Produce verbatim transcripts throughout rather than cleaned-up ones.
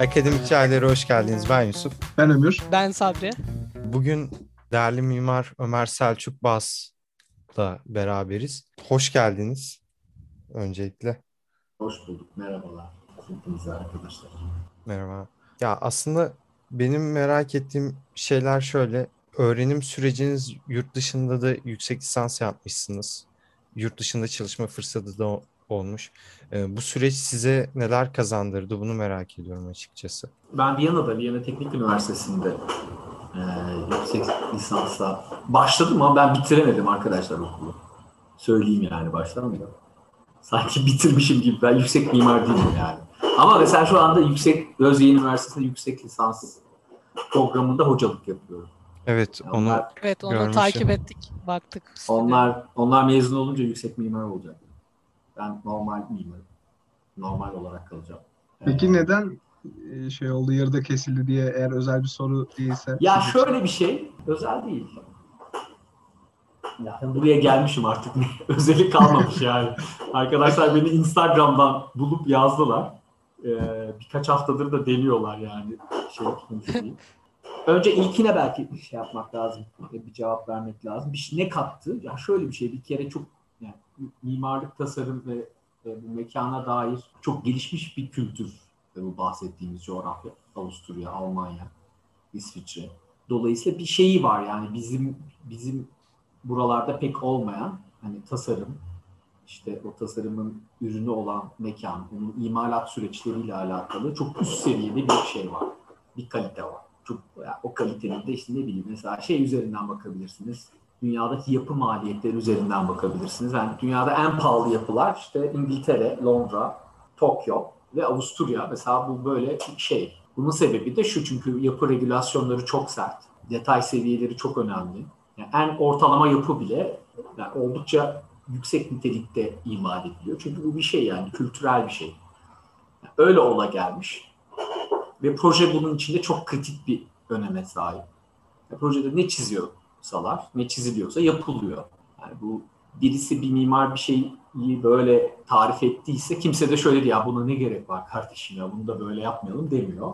Akademik Çaylar'a hoş geldiniz. Ben Yusuf. Ben Ömür. Ben Sabri. Bugün değerli mimar Ömer Selçuk Bas'la beraberiz. Hoş geldiniz öncelikle. Hoş bulduk. Merhabalar. Hepinize arkadaşlar. Merhaba. Ya aslında benim merak ettiğim şeyler şöyle. Öğrenim süreciniz yurt dışında da yüksek lisans yapmışsınız. Yurt dışında çalışma fırsatı da olmuş. Bu süreç size neler kazandırdı? Bunu merak ediyorum açıkçası. Ben Viyana'da, Viyana Teknik Üniversitesi'nde e, yüksek lisansa başladım ama ben bitiremedim arkadaşlar okulu. Söyleyeyim yani başlamıyorum. Sanki bitirmişim gibi. Ben yüksek mimar değilim yani. Ama mesela şu anda Yüksek Özge Üniversitesi'nde yüksek lisans programında hocalık yapıyorum. Evet, yani onu onlar, evet, onu görmüşüm. Takip ettik, baktık. Onlar onlar mezun olunca yüksek mimar olacak. Ben normal mimarım. Normal olarak kalacağım. Peki ee, neden şey oldu, yarıda kesildi diye, eğer özel bir soru değilse? Ya şöyle için. Bir şey, özel değil. Ya buraya gelmişim artık. Özeli kalmamış yani. Arkadaşlar beni Instagram'dan bulup yazdılar. Ee, birkaç haftadır da deniyorlar yani. Şey, önce ilkine belki bir şey yapmak lazım. Bir cevap vermek lazım. Bir şey, ne kattı? Ya şöyle bir şey, bir kere çok yani mimarlık, tasarım ve e, bu mekana dair çok gelişmiş bir kültür. E, bu bahsettiğimiz coğrafya. Avusturya, Almanya, İsviçre. Dolayısıyla bir şeyi var yani bizim bizim buralarda pek olmayan, hani tasarım, işte o tasarımın ürünü olan mekan, bunun imalat süreçleriyle alakalı çok üst seviyede bir şey var. Bir kalite var. Çok, yani o kalitenin de işte ne bileyim mesela şey üzerinden bakabilirsiniz. Dünyadaki yapı maliyetleri üzerinden bakabilirsiniz. Yani dünyada en pahalı yapılar işte İngiltere, Londra, Tokyo ve Avusturya. Mesela bu böyle şey. Bunun sebebi de şu, çünkü yapı regülasyonları çok sert. Detay seviyeleri çok önemli. Yani en ortalama yapı bile yani oldukça yüksek nitelikte imal ediliyor. Çünkü bu bir şey yani kültürel bir şey. Yani öyle ola gelmiş. Ve proje bunun içinde çok kritik bir öneme sahip. Yani projede ne çiziyorsalar, ne çiziliyorsa yapılıyor. Yani bu birisi, bir mimar bir şeyi böyle tarif ettiyse kimse de şöyle diyor, ya buna ne gerek var kardeşim ya bunu da böyle yapmayalım demiyor.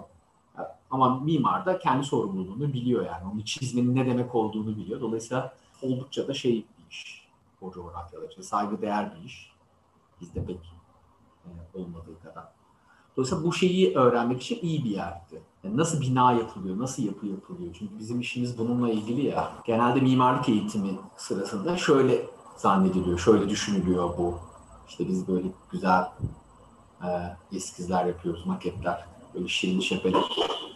Yani, ama mimar da kendi sorumluluğunu biliyor yani. Onu çizmenin ne demek olduğunu biliyor. Dolayısıyla oldukça da şey bir iş. O coğrafyalar için saygıdeğer bir iş. Bizde pek e, olmadığı kadar. Dolayısıyla bu şeyi öğrenmek için iyi bir yerdi. Yani nasıl bina yapılıyor, nasıl yapı yapılıyor? Çünkü bizim işimiz bununla ilgili ya. Genelde mimarlık eğitimi sırasında şöyle zannediliyor, şöyle düşünülüyor bu. İşte biz böyle güzel e, eskizler yapıyoruz, maketler, böyle şirin şepelek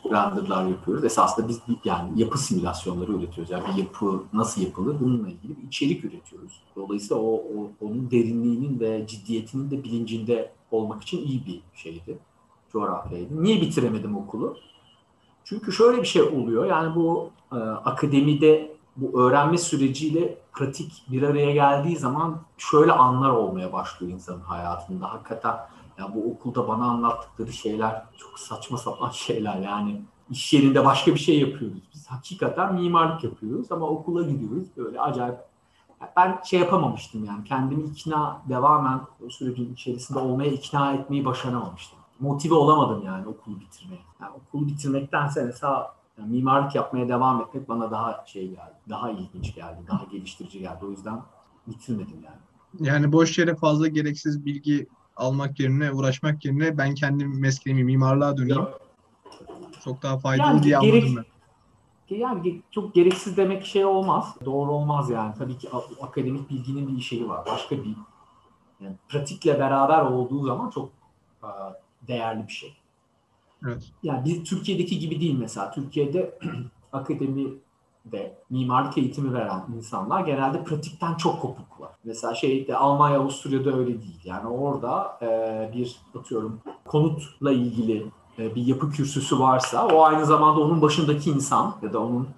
renderlar yapıyoruz. Esasında biz yani yapı simülasyonları üretiyoruz. Yani bir yapı nasıl yapılır bununla ilgili bir içerik üretiyoruz. Dolayısıyla o, o onun derinliğinin ve ciddiyetinin de bilincinde olmak için iyi bir şeydi. Coğrafyaydı. Niye bitiremedim okulu? Çünkü şöyle bir şey oluyor. Yani bu e, akademide bu öğrenme süreciyle pratik bir araya geldiği zaman şöyle anlar olmaya başlıyor insanın hayatında. Hakikaten ya bu okulda bana anlattıkları şeyler çok saçma sapan şeyler. Yani iş yerinde başka bir şey yapıyoruz. Biz hakikaten mimarlık yapıyoruz ama okula gidiyoruz. Böyle acayip. Ben şey yapamamıştım yani kendimi ikna, devamen o sürecin içerisinde olmaya ikna etmeyi başaramamıştım. Motive olamadım yani okulu bitirmeye. Yani okulu bitirmektense mesela yani mimarlık yapmaya devam etmek bana daha şey geldi, daha ilginç geldi, daha geliştirici geldi. O yüzden bitirmedim yani. Yani boş yere fazla gereksiz bilgi almak yerine, uğraşmak yerine ben kendim mesleğimi mimarlığa döneyim. Çok daha faydalı yani diye gerek... anladım ben. Yani çok gereksiz demek şey olmaz. Doğru olmaz yani. Tabii ki akademik bilginin bir şeyi var. Başka bir yani pratikle beraber olduğu zaman çok değerli bir şey. Evet. Yani biz Türkiye'deki gibi değil mesela. Türkiye'de akademide mimarlık eğitimi veren insanlar genelde pratikten çok kopuk var. Mesela şeyde Almanya, Avusturya'da öyle değil. Yani orada bir atıyorum konutla ilgili bir yapı kürsüsü varsa o aynı zamanda onun başındaki insan ya da onun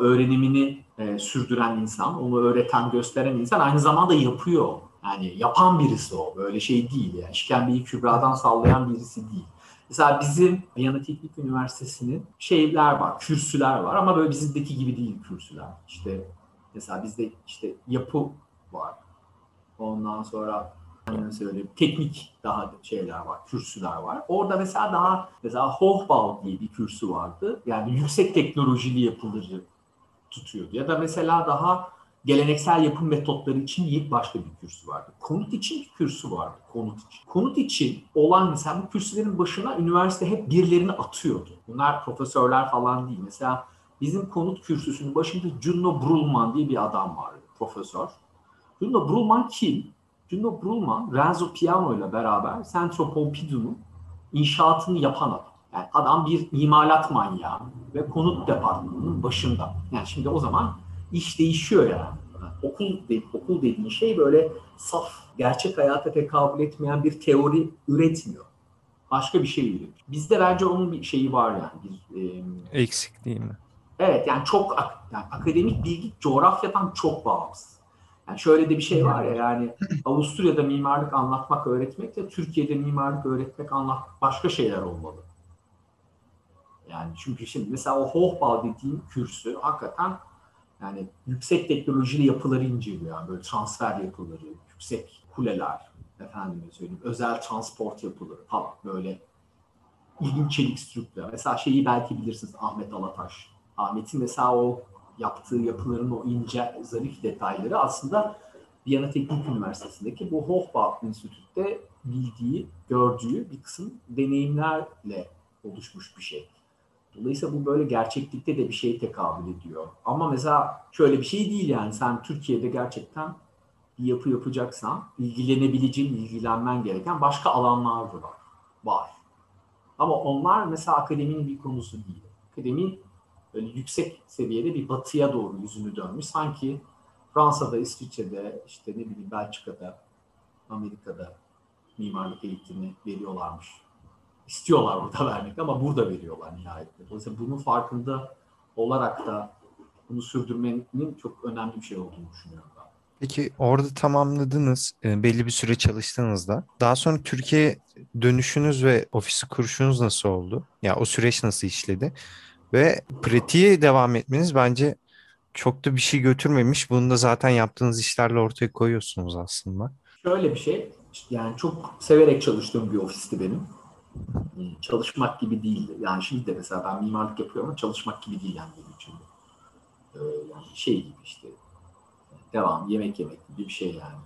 öğrenimini sürdüren insan, onu öğreten, gösteren insan aynı zamanda yapıyor. Yani yapan birisi o. Böyle şey değil yani. İşkembeyi kübradan sallayan birisi değil. Mesela bizim Viyana Teknik Üniversitesi'nin şeyler var, kürsüler var ama böyle bizimdeki gibi değil kürsüler. İşte mesela bizde işte yapı var. Ondan sonra mesela öyle teknik daha şeyler var, kürsüler var. Orada mesela daha mesela Hochbau diye bir kürsü vardı. Yani yüksek teknolojili yapıları tutuyordu. Ya da mesela daha geleneksel yapım metotları için yeni başka bir kürsü vardı. Konut için bir kürsü vardı. Konut için. Konut için olan mesela bu kürsülerin başına üniversite hep birilerini atıyordu. Bunlar profesörler falan değil. Mesela bizim konut kürsüsünün başında Juno Brulman diye bir adam vardı. Profesör. Juno Brulman kim? Juno Brulman, Renzo Piano ile beraber Centro Pompidou'nun inşaatını yapan adam. Yani adam bir imalat manyağı ve konut departmanının başında. Yani şimdi o zaman iş değişiyor yani. Okul, okul dediğin şey böyle saf, gerçek hayata tekabül etmeyen bir teori üretmiyor. Başka bir şey üretiyor. Bizde bence onun bir şeyi var yani. Bir, e, Eksik değil mi? Evet yani çok yani akademik bilgi coğrafyadan çok bağımsız. Yani şöyle de bir şey var ya yani Avusturya'da mimarlık anlatmak, öğretmek de Türkiye'de mimarlık öğretmek, anlatmak başka şeyler olmalı. Yani çünkü şimdi mesela o Hochbau dediğim kürsü hakikaten yani yüksek teknolojili yapıları inceliyor. Yani böyle transfer yapıları, yüksek kuleler, efendime söyleyeyim, özel transport yapıları falan böyle ilginç çelik strüktürler. Mesela şeyi belki bilirsiniz, Ahmet Alataş. Ahmet'in mesela o yaptığı yapıların o ince, zarif detayları aslında Viyana Teknik Üniversitesi'ndeki bu Hochbau Enstitüsü'nde bildiği, gördüğü bir kısım deneyimlerle oluşmuş bir şey. Dolayısıyla bu böyle gerçeklikte de bir şey tekabül ediyor. Ama mesela şöyle bir şey değil yani sen Türkiye'de gerçekten bir yapı yapacaksan ilgilenebileceğin, ilgilenmen gereken başka alanlar var. Var. Ama onlar mesela akademinin bir konusu değil. Akademi böyle yüksek seviyede bir batıya doğru yüzünü dönmüş. Sanki Fransa'da, İsviçre'de, işte ne bileyim Belçika'da, Amerika'da mimarlık eğitimi veriyorlarmış. İstiyorlar burada vermek ama burada veriyorlar nihayetinde. Dolayısıyla bunun farkında olarak da bunu sürdürmenin çok önemli bir şey olduğunu düşünüyorum ben. Peki orada tamamladınız, belli bir süre çalıştınız da. Daha sonra Türkiye'ye dönüşünüz ve ofisi kuruşunuz nasıl oldu? Ya o süreç nasıl işledi? Ve pratiğe devam etmeniz bence çok da bir şey götürmemiş. Bunu da zaten yaptığınız işlerle ortaya koyuyorsunuz aslında. Şöyle bir şey, yani çok severek çalıştığım bir ofisti benim. Çalışmak gibi değildi. Yani şimdi de mesela ben mimarlık yapıyorum ama çalışmak gibi değil yani benim için. Ee, yani şey gibi işte, devam, yemek yemek gibi bir şey yani.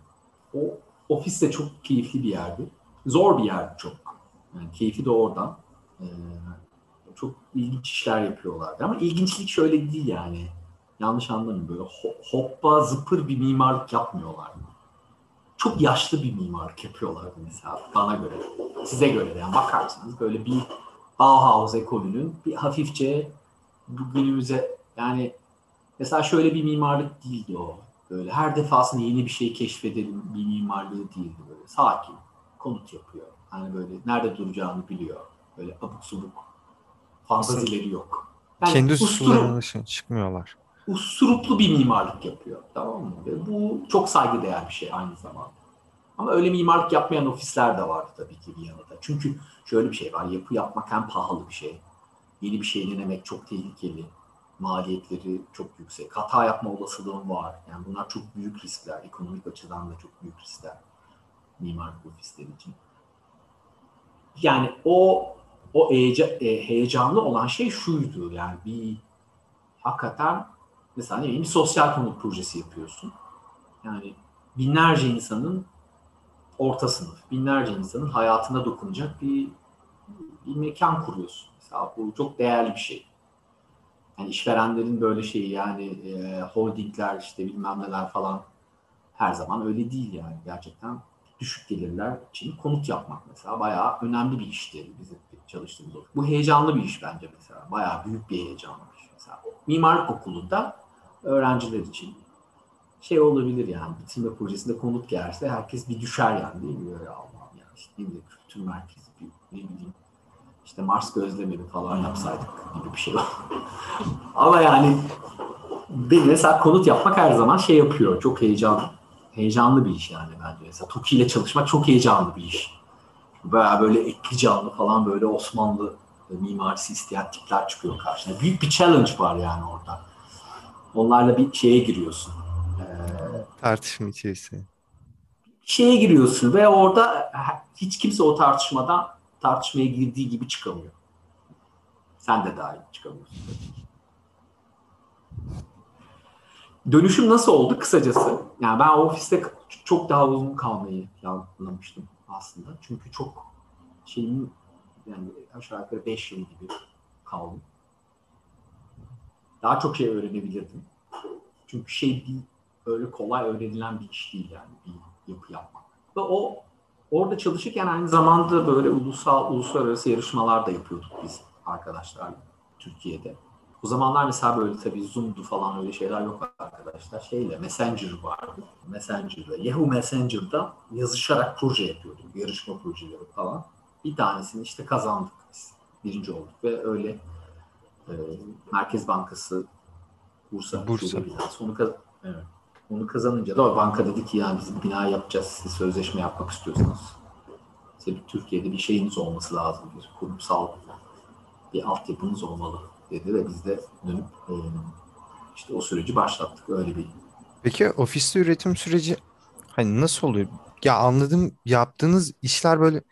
O ofis de çok keyifli bir yerdi. Zor bir yerdi çok. Yani keyfi de oradan. Ee, Çok ilginç işler yapıyorlardı. Ama ilginçlik şöyle değil yani. Yanlış anlamayın. Böyle hoppa zıpır bir mimarlık yapmıyorlardı. Çok yaşlı bir mimarlık yapıyorlardı mesela bana göre. Size göre de yani bakarsanız böyle bir Bauhaus ekolünün bir hafifçe bugünümüze yani mesela şöyle bir mimarlık değildi o. Böyle her defasında yeni bir şey keşfedelim bir mimarlığı değildi böyle. Sakin, konut yapıyor. Yani böyle nerede duracağını biliyor. Böyle abuk subuk fantazileri yok. Yani kendi sularının dışına çıkmıyorlar. Usturuplu bir mimarlık yapıyor. Tamam mı? Ve bu çok saygıdeğer bir şey aynı zamanda. Ama öyle mimarlık yapmayan ofisler de vardı tabii ki Viyana'da. Çünkü şöyle bir şey var. Yapı yapmak hem pahalı bir şey. Yeni bir şey denemek çok tehlikeli. Maliyetleri çok yüksek. Hata yapma olasılığın var. Yani bunlar çok büyük riskler. Ekonomik açıdan da çok büyük riskler. Mimarlık ofisleri için. Yani o O heyecanlı olan şey şuydu yani bir hakikaten mesela ne bileyim bir sosyal konut projesi yapıyorsun. Yani binlerce insanın orta sınıf, binlerce insanın hayatına dokunacak bir, bir mekan kuruyorsun. Mesela bu çok değerli bir şey. Yani işverenlerin böyle şeyi yani e, holdingler işte bilmem neler falan her zaman öyle değil yani gerçekten. Düşük gelirler için konut yapmak mesela bayağı önemli bir işti bizim çalıştığımız olur. Bu heyecanlı bir iş bence mesela. Bayağı büyük bir heyecanlı bir iş mesela. Mimarlık okulunda öğrenciler için şey olabilir yani bitirme projesinde konut gelirse herkes bir düşer yani değil mi? Böyle Allah'ım yani işte ne bileyim kültür merkezi bir ne bileyim işte Mars gözlemleri falan yapsaydık gibi bir şey var. Ama yani benim mesela konut yapmak her zaman şey yapıyor. Çok heyecanlı. Heyecanlı bir iş yani bence. Mesela Toki ile çalışmak çok heyecanlı bir iş. Bayağı böyle etli canlı falan böyle Osmanlı mimarisi isteyen tipler çıkıyor karşına. Büyük bir challenge var yani orada. Onlarla bir şeye giriyorsun. Ee, Tartışma içerisinde. şeye giriyorsun ve orada hiç kimse o tartışmadan tartışmaya girdiği gibi çıkamıyor. Sen de dahil çıkamıyorsun. Dönüşüm nasıl oldu kısacası? Yani ben ofiste çok daha uzun kalmayı planlamıştım aslında. Çünkü çok şeyim, yani aşağı yukarı beş yıl gibi kaldım. Daha çok şey öğrenebilirdim. Çünkü şey değil, öyle kolay öğrenilen bir iş değil yani bir yapı yapmak. Ve o orada çalışırken aynı zamanda böyle ulusal, uluslararası yarışmalar da yapıyorduk biz arkadaşlar Türkiye'de. O zamanlar mesela böyle tabii Zoom'du falan öyle şeyler yok arkadaşlar. Şeyle Messenger vardı. Messenger'da, Yahoo Messenger'da yazışarak proje yapıyorduk. Yarışma projeleri falan. Bir tanesini işte kazandık biz. Birinci olduk ve öyle e, Merkez Bankası Bursa. Bursa. Onu, kaz- evet. Onu kazanınca da banka dedi ki yani biz bina yapacağız. Siz sözleşme yapmak istiyorsanız. Mesela Türkiye'de bir şeyiniz olması lazım. Bir kurumsal bir altyapınız olmalı dedi ve biz de dönüp işte o süreci başlattık öyle bir. Peki ofiste üretim süreci hani nasıl oluyor? Ya anladım, yaptığınız işler böyle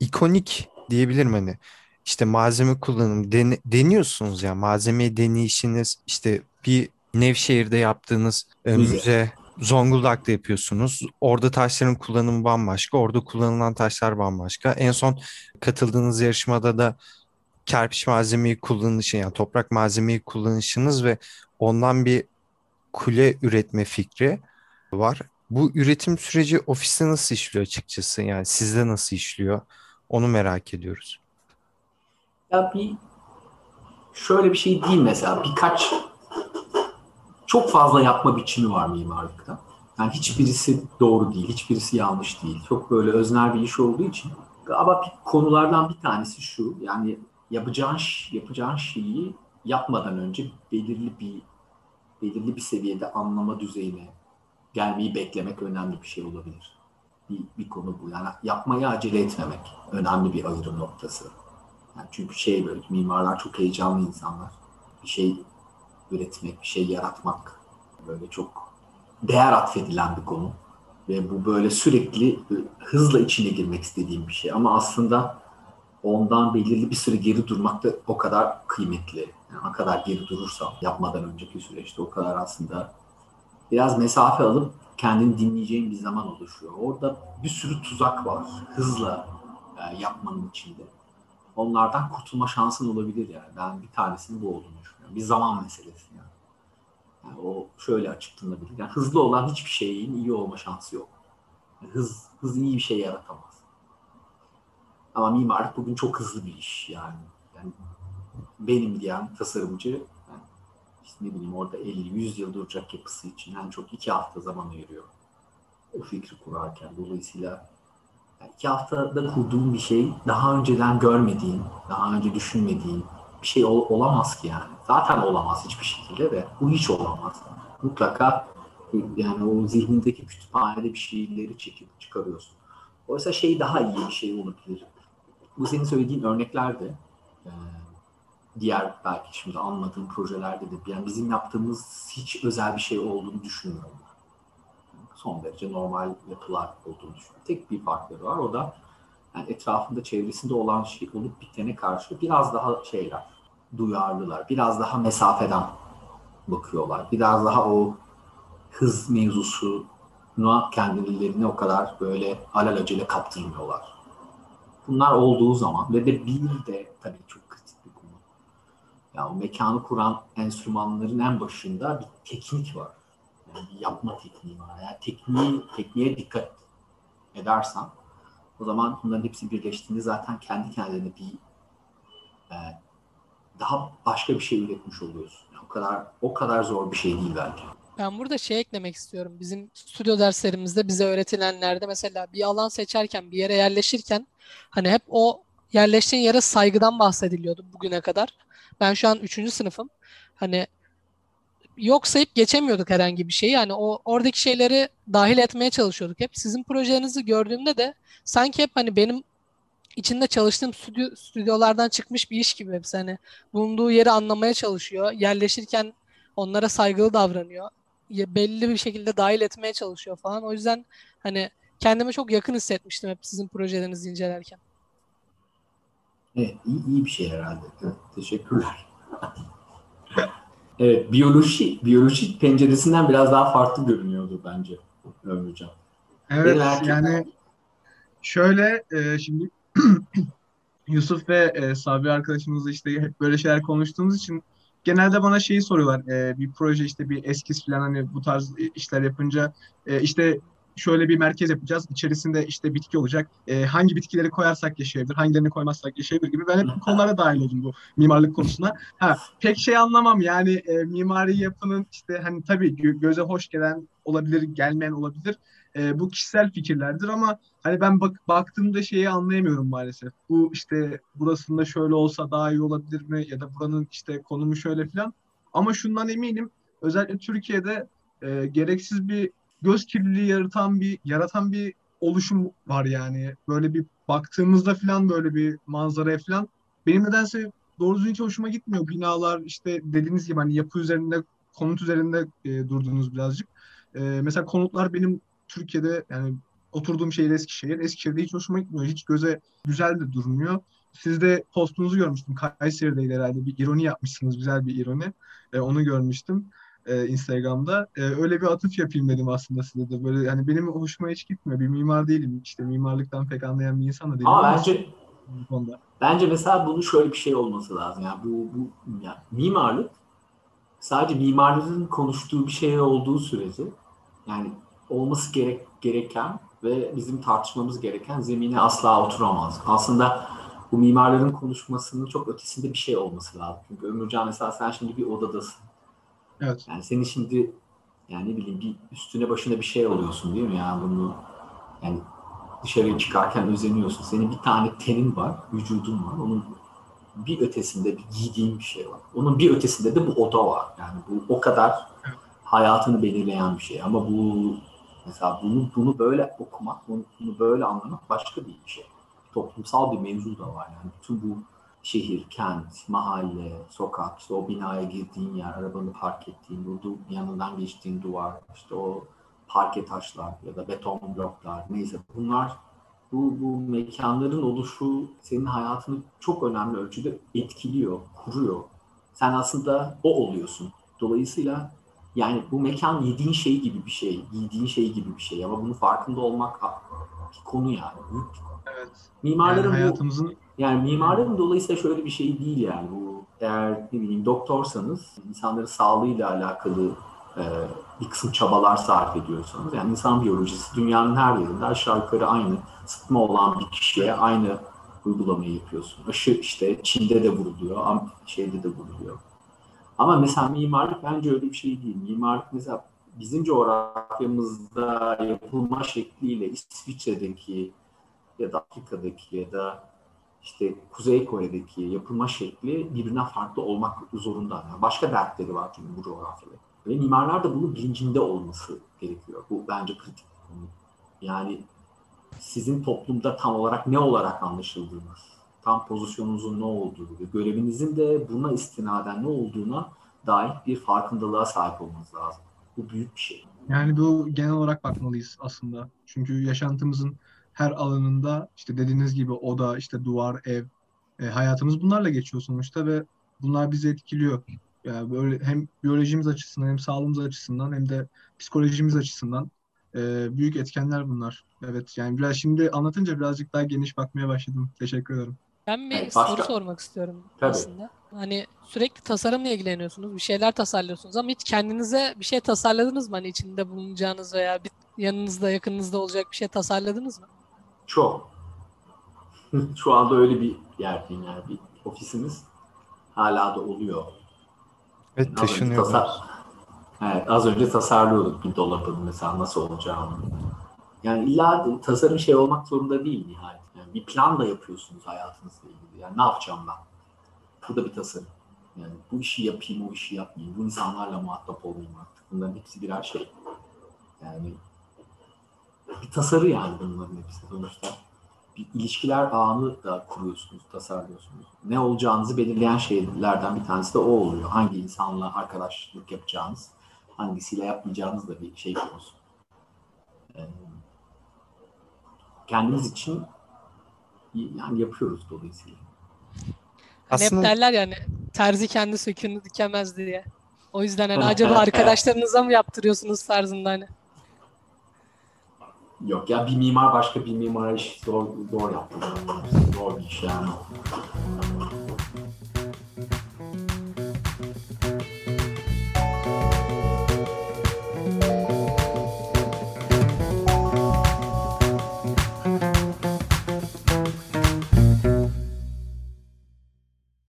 ikonik diyebilirim hani. İşte malzeme kullanım den- deniyorsunuz ya, malzeme deneyişiniz, işte bir Nevşehir'de yaptığınız müze. müze, Zonguldak'ta yapıyorsunuz. Orada taşların kullanımı bambaşka, orada kullanılan taşlar bambaşka. En son katıldığınız yarışmada da kerpiç malzemeyi kullanışı, yani toprak malzemeyi kullanışınız ve ondan bir kule üretme fikri var. Bu üretim süreci ofiste nasıl işliyor açıkçası? Yani sizde nasıl işliyor? Onu merak ediyoruz. Ya bir şöyle bir şey değil mesela. Birkaç çok fazla yapma biçimi var mimarlıkta. Yani hiçbirisi doğru değil, hiçbirisi yanlış değil. Çok böyle öznel bir iş olduğu için. Ama konulardan bir tanesi şu. Yani yapacağın yapacağın şeyi yapmadan önce belirli bir belirli bir seviyede anlama düzeyine gelmeyi beklemek önemli bir şey olabilir. Bir, bir konu bu. Yani yapmaya acele etmemek önemli bir ayrım noktası. Yani çünkü şey böyle mimarlar çok heyecanlı insanlar. Bir şey üretmek, bir şey yaratmak böyle çok değer atfedilen bir konu ve bu böyle sürekli hızla içine girmek istediğim bir şey ama aslında ondan belirli bir süre geri durmak da o kadar kıymetli. Yani ne kadar geri durursam yapmadan önceki süreçte o kadar aslında biraz mesafe alıp kendini dinleyeceğin bir zaman oluşuyor. Orada bir sürü tuzak var hızla e, yapmanın içinde. Onlardan kurtulma şansın olabilir yani. Ben bir tanesinin bu olduğunu düşünüyorum. Bir zaman meselesi yani. Yani o şöyle açıklanabilir. Yani hızlı olan hiçbir şeyin iyi olma şansı yok. Yani hız, hız iyi bir şey yaratamaz. Ama mimarlık bugün çok hızlı bir iş yani. Yani benim diyen tasarımcı yani işte ne bileyim orada elli yüz yıl duracak yapısı için yani çok iki hafta zaman ayırıyor. O fikri kurarken dolayısıyla yani iki haftada kurduğum bir şey daha önceden görmediğim, daha önce düşünmediğim bir şey ol- olamaz ki yani. Zaten olamaz hiçbir şekilde ve bu hiç olamaz. Mutlaka yani o zihnindeki kütüphanede bir şeyleri çekip çıkarıyorsun. Oysa şey daha iyi bir şey olabilir. Bu senin söylediğin örnekler de diğer belki şimdi anladığım projelerde de yani bizim yaptığımız hiç özel bir şey olduğunu düşünmüyorum. Son derece normal yapılar olduğunu düşünüyorum. Tek bir farkları var. O da yani etrafında çevresinde olan şey olup bitene karşı biraz daha şeyler, duyarlılar. Biraz daha mesafeden bakıyorlar. Biraz daha o hız mevzusuna kendilerini o kadar böyle alelacele kaptırmıyorlar. Bunlar olduğu zaman ve de bir de tabii çok kritik bir konu. Yani o mekanı kuran enstrümanların en başında bir teknik var. Yani bir yapma tekniği var. Yani tekniği, tekniğe dikkat edersen o zaman bunların hepsi birleştiğinde zaten kendi kendine bir e, daha başka bir şey üretmiş oluyorsun. Yani o kadar o kadar zor bir şey değil bence. Ben burada şey eklemek istiyorum. Bizim stüdyo derslerimizde bize öğretilenlerde mesela bir alan seçerken, bir yere yerleşirken hani hep o yerleştiğin yere saygıdan bahsediliyordu bugüne kadar. Ben şu an üçüncü sınıfım. Hani yok sayıp geçemiyorduk herhangi bir şeyi. Yani o oradaki şeyleri dahil etmeye çalışıyorduk hep. Sizin projelerinizi gördüğümde de sanki hep hani benim İçinde çalıştığım stüdyo, stüdyolardan çıkmış bir iş gibi hepsi. Hani bulunduğu yeri anlamaya çalışıyor. Yerleşirken onlara saygılı davranıyor. Belli bir şekilde dahil etmeye çalışıyor falan. O yüzden hani kendime çok yakın hissetmiştim hep sizin projelerinizi incelerken. Evet, iyi, iyi bir şey herhalde. Evet, teşekkürler. Evet, biyoloji, biyoloji penceresinden biraz daha farklı görünüyordu bence Ömer Hocam. Evet, erken... yani şöyle e, şimdi Yusuf ve e, Sabri arkadaşımızla işte hep böyle şeyler konuştuğumuz için genelde bana şeyi soruyorlar. E, bir proje işte bir eskiz falan, hani bu tarz işler yapınca e, işte şöyle bir merkez yapacağız. İçerisinde işte bitki olacak. E, hangi bitkileri koyarsak yaşayabilir, hangilerini koymazsak yaşayabilir gibi. Ben hep bu konulara dahil oldum, bu mimarlık konusuna. Ha, pek şey anlamam yani e, mimari yapının işte hani tabii göze hoş gelen olabilir, gelmeyen olabilir. E, bu kişisel fikirlerdir ama hani ben bak, baktığımda şeyi anlayamıyorum maalesef. Bu işte burasında şöyle olsa daha iyi olabilir mi? Ya da buranın işte konumu şöyle falan. Ama şundan eminim. Özellikle Türkiye'de e, gereksiz bir göz kirliliği yaratan bir yaratan bir oluşum var yani. Böyle bir baktığımızda falan böyle bir manzaraya falan. Benim nedense doğru düzgün hiç hoşuma gitmiyor. Binalar işte dediğiniz gibi hani yapı üzerinde, konut üzerinde e, durdunuz birazcık. E, mesela konutlar benim Türkiye'de yani oturduğum şehir Eskişehir. Eskişehir'de hiç hoşuma gitmiyor. Hiç göze güzel de durmuyor. Siz de postunuzu görmüştüm. Kayseri'deydi herhalde. Bir ironi yapmışsınız. Güzel bir ironi. E, onu görmüştüm. Instagram'da. Öyle bir atıf yapayım dedim aslında size de. Böyle yani benim hoşuma hiç gitmiyor. Bir mimar değilim. İşte mimarlıktan pek anlayan bir insan da değilim. Ama bence bu bence mesela bunun şöyle bir şey olması lazım. Yani bu, bu yani mimarlık sadece mimarların konuştuğu bir şey olduğu sürece yani olması gerek, gereken ve bizim tartışmamız gereken zemine asla oturamaz. Aslında bu mimarların konuşmasının çok ötesinde bir şey olması lazım. Çünkü Ömürcan mesela sen şimdi bir odadasın. Evet. Yani senin şimdi yani ne bileyim bir üstüne başına bir şey oluyorsun değil mi? Yani bunu yani dışarıya çıkarken özeniyorsun. Senin bir tane tenin var, vücudun var. Onun bir ötesinde bir giydiğin bir şey var. Onun bir ötesinde de bu oda var. Yani bu o kadar hayatını belirleyen bir şey. Ama bu mesela bunu bunu böyle okumak, bunu, bunu böyle anlamak başka bir şey. Toplumsal bir mevzu da var. Yani bütün bu şehir, kent, mahalle, sokak, işte o binaya girdiğin yer, arabanı park ettiğin, yanından geçtiğin duvar, işte o parke taşlar ya da beton bloklar, neyse bunlar bu, bu mekanların oluşu senin hayatını çok önemli ölçüde etkiliyor, kuruyor. Sen aslında o oluyorsun. Dolayısıyla yani bu mekan yediğin şey gibi bir şey, giydiğin şey gibi bir şey ama bunun farkında olmak konu yani. Büyük bir konu. Evet. Mimarların yani hayatımızın bu... Yani mimarın dolayısıyla şöyle bir şey değil yani bu eğer ne bileyim doktorsanız insanların sağlığıyla alakalı e, bir kısım çabalar sarf ediyorsanız yani insan biyolojisi dünyanın her yerinde aşağı yukarı aynı sıtma olan bir kişiye aynı uygulamayı yapıyorsun. Aşı işte Çin'de de vuruluyor, şeyde de vuruluyor. Ama mesela mimarlık bence öyle bir şey değil. Mimarlık mesela bizim coğrafyamızda yapılma şekliyle İsviçre'deki ya da Afrika'daki ya da İşte Kuzey Kore'deki yapılma şekli birbirinden farklı olmak zorunda. Yani başka dertleri var çünkü bu coğrafyada. Ve mimarlar da bunun bilincinde olması gerekiyor. Bu bence kritik bir konu. Yani sizin toplumda tam olarak ne olarak anlaşıldığınız, tam pozisyonunuzun ne olduğu ve görevinizin de buna istinaden ne olduğuna dair bir farkındalığa sahip olmanız lazım. Bu büyük bir şey. Yani bu genel olarak bakmalıyız aslında. Çünkü yaşantımızın her alanında işte dediğiniz gibi oda, işte duvar, ev, e, hayatımız bunlarla geçiyor sonuçta ve bunlar bizi etkiliyor. Yani böyle hem biyolojimiz açısından hem sağlığımız açısından hem de psikolojimiz açısından e, büyük etkenler bunlar. Evet yani biraz şimdi anlatınca birazcık daha geniş bakmaya başladım. Teşekkür ederim. Ben bir Başka. soru sormak istiyorum Tabii. aslında. Hani sürekli tasarımla ilgileniyorsunuz, bir şeyler tasarlıyorsunuz ama hiç kendinize bir şey tasarladınız mı? Hani içinde bulunacağınız veya yanınızda, yakınınızda olacak bir şey tasarladınız mı? Çok. Şu anda öyle bir yerdeyim yani. Bir ofisimiz hala da oluyor. Evet, taşınıyor. Tasar... Evet, az önce tasarlıyorduk bir dolabın mesela nasıl olacağını. Yani illa tasarım şey olmak zorunda değil nihayet. Yani bir plan da yapıyorsunuz hayatınızla ilgili. Yani ne yapacağım ben? Bu da bir tasarım. Yani bu işi yapayım, o işi yapmayayım. Bu insanlarla muhatap olmayayım artık. Bunların hepsi birer şey. Yani bir tasarı yani bunların hepsi sonuçta. Bir ilişkiler ağını da kuruyorsunuz, tasarlıyorsunuz. Ne olacağınızı belirleyen şeylerden bir tanesi de o oluyor. Hangi insanla arkadaşlık yapacağınız, hangisiyle yapmayacağınız da bir şey konusu. kendimiz için yani yapıyoruz dolayısıyla. Hani hep derler yani terzi kendi söküğünü dikemez diye. O yüzden hani acaba arkadaşlarınıza mı yaptırıyorsunuz tarzında hani? Yok ya, bir mimar başka bir mimara iş zor, zor yaptırıyor. Zor bir iş yani.